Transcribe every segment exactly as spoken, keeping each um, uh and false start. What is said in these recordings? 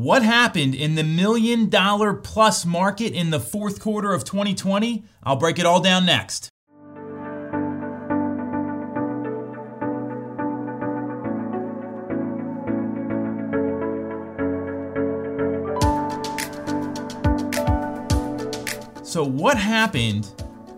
What happened in the million dollar plus market in the fourth quarter of twenty twenty? I'll break it all down next. So what happened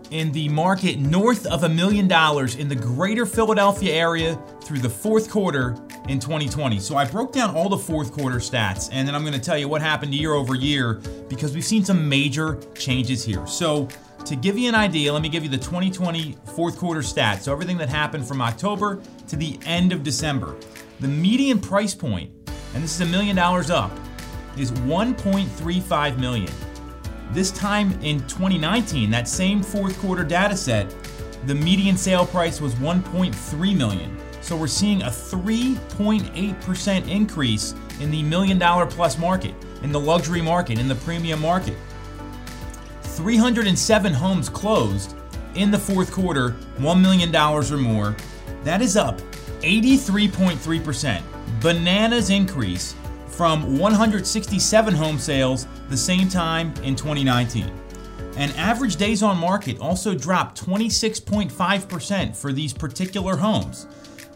in the market north of a million dollars in the greater Philadelphia area through the fourth quarter in twenty twenty? So I broke down all the fourth quarter stats, and then I'm gonna tell you what happened year over year because we've seen some major changes here. So to give you an idea, let me give you the twenty twenty fourth quarter stats. So everything that happened from October to the end of December. The median price point, and this is a million dollars up, is one point three five million. This time in twenty nineteen, that same fourth quarter data set, the median sale price was one point three million. So we're seeing a three point eight percent increase in the million dollar plus market, in the luxury market, in the premium market. three hundred seven homes closed in the fourth quarter, one million dollars or more. That is up eighty-three point three percent. Bananas increase from one hundred sixty-seven home sales the same time in twenty nineteen. And average days on market also dropped twenty-six point five percent for these particular homes.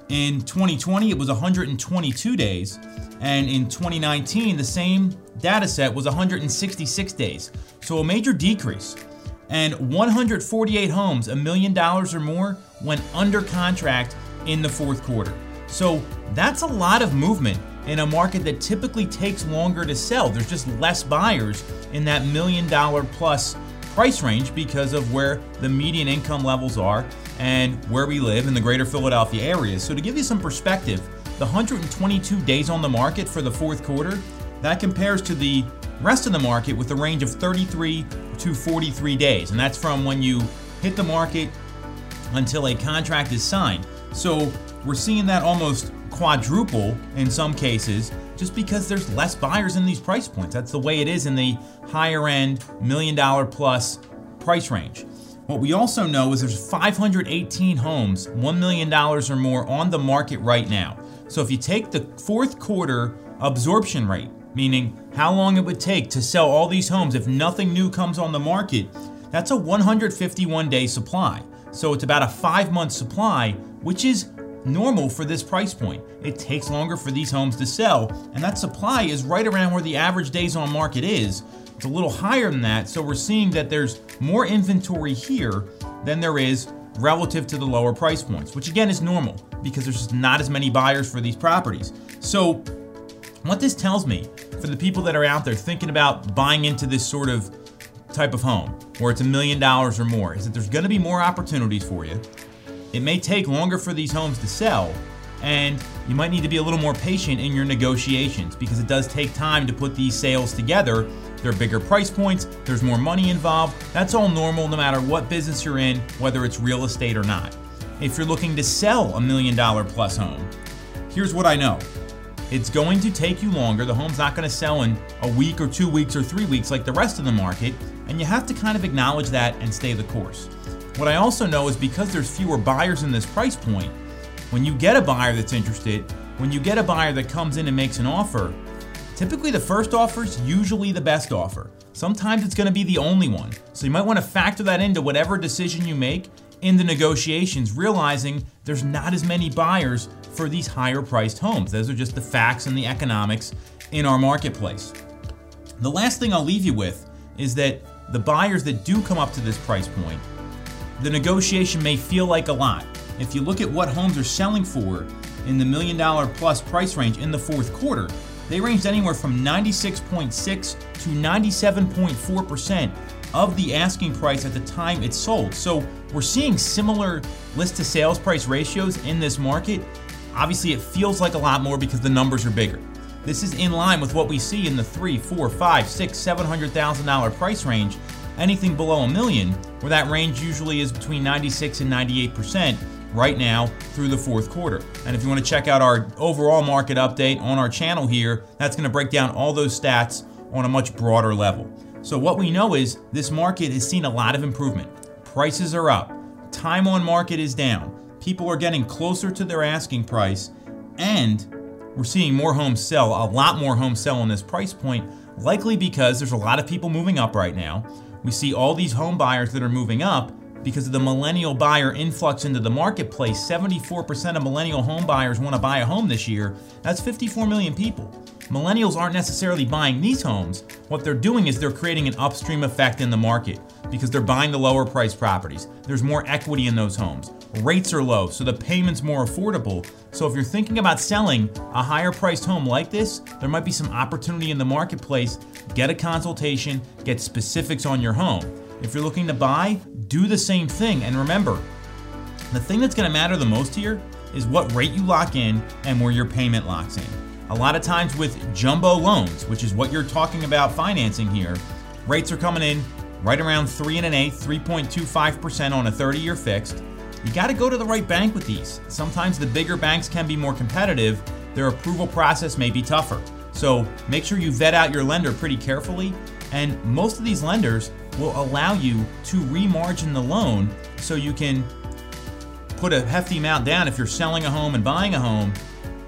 In twenty twenty, it was one hundred twenty-two days, and in twenty nineteen, the same data set was one hundred sixty-six days. So a major decrease. And one hundred forty-eight homes, a million dollars or more, went under contract in the fourth quarter. So that's a lot of movement in a market that typically takes longer to sell. There's just less buyers in that million dollar plus price range because of where the median income levels are and where we live in the greater Philadelphia area. So to give you some perspective, the one hundred twenty-two days on the market for the fourth quarter, that compares to the rest of the market with a range of thirty-three to forty-three days. And that's from when you hit the market until a contract is signed. So we're seeing that almost quadruple in some cases, just because there's less buyers in these price points. That's the way it is in the higher end million dollar plus price range. What we also know is there's five hundred eighteen homes, one million dollars or more on the market right now. So if you take the fourth quarter absorption rate, meaning how long it would take to sell all these homes if nothing new comes on the market, that's a one hundred fifty-one day supply. So it's about a five month supply, which is normal for this price point. It takes longer for these homes to sell, and that supply is right around where the average days on market is. It's a little higher than that, so we're seeing that there's more inventory here than there is relative to the lower price points, which again is normal because there's just not as many buyers for these properties. So what this tells me, for the people that are out there thinking about buying into this sort of type of home where it's a million dollars or more, is that there's gonna be more opportunities for you. It may take longer for these homes to sell, and you might need to be a little more patient in your negotiations because it does take time to put these sales together. They're bigger price points, there's more money involved. That's all normal no matter what business you're in, whether it's real estate or not. If you're looking to sell a million dollar plus home, here's what I know. It's going to take you longer. The home's not gonna sell in a week or two weeks or three weeks like the rest of the market, and you have to kind of acknowledge that and stay the course. What I also know is because there's fewer buyers in this price point, when you get a buyer that's interested, when you get a buyer that comes in and makes an offer, typically the first offer is usually the best offer. Sometimes it's gonna be the only one. So you might wanna factor that into whatever decision you make in the negotiations, realizing there's not as many buyers for these higher priced homes. Those are just the facts and the economics in our marketplace. The last thing I'll leave you with is that the buyers that do come up to this price point, the negotiation may feel like a lot. If you look at what homes are selling for in the million dollar plus price range in the fourth quarter, they ranged anywhere from ninety-six point six to ninety-seven point four percent of the asking price at the time it sold. So we're seeing similar list to sales price ratios in this market. Obviously it feels like a lot more because the numbers are bigger. This is in line with what we see in the three, four, five, six, seven hundred thousand dollar price range. Anything below a million, where that range usually is between ninety-six and ninety-eight percent right now through the fourth quarter. And if you want to check out our overall market update on our channel here, that's going to break down all those stats on a much broader level. So what we know is this market has seen a lot of improvement. Prices are up, time on market is down, people are getting closer to their asking price, and We're seeing more homes sell, a lot more homes sell in this price point, likely because there's a lot of people moving up right now. We see all these home buyers that are moving up because of the millennial buyer influx into the marketplace. seventy-four percent of millennial home buyers want to buy a home this year. That's fifty-four million people. Millennials aren't necessarily buying these homes. What they're doing is they're creating an upstream effect in the market because they're buying the lower priced properties. There's more equity in those homes. Rates are low, so the payment's more affordable. So if you're thinking about selling a higher priced home like this, there might be some opportunity in the marketplace. Get a consultation, get specifics on your home. If you're looking to buy, do the same thing. And remember, the thing that's gonna matter the most here is what rate you lock in and where your payment locks in. A lot of times with jumbo loans, which is what you're talking about financing here, rates are coming in right around three and an eighth, three point two five percent on a thirty year fixed. You gotta go to the right bank with these. Sometimes the bigger banks can be more competitive. Their approval process may be tougher. So make sure you vet out your lender pretty carefully. And most of these lenders will allow you to remargin the loan so you can put a hefty amount down if you're selling a home and buying a home.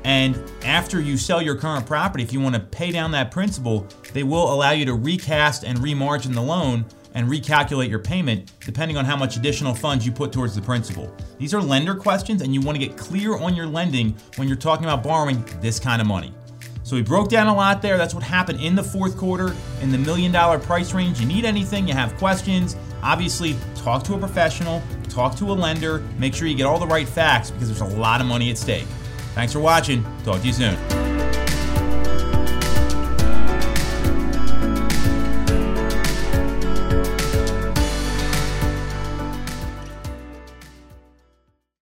And after you sell your current property, if you want to pay down that principal, they will allow you to recast and remargin the loan and recalculate your payment depending on how much additional funds you put towards the principal. These are lender questions, and you want to get clear on your lending when you're talking about borrowing this kind of money. So we broke down a lot there. That's what happened in the fourth quarter in the million dollar price range. You need anything, you have questions, obviously talk to a professional, talk to a lender, make sure you get all the right facts because there's a lot of money at stake. Thanks for watching. Talk to you soon.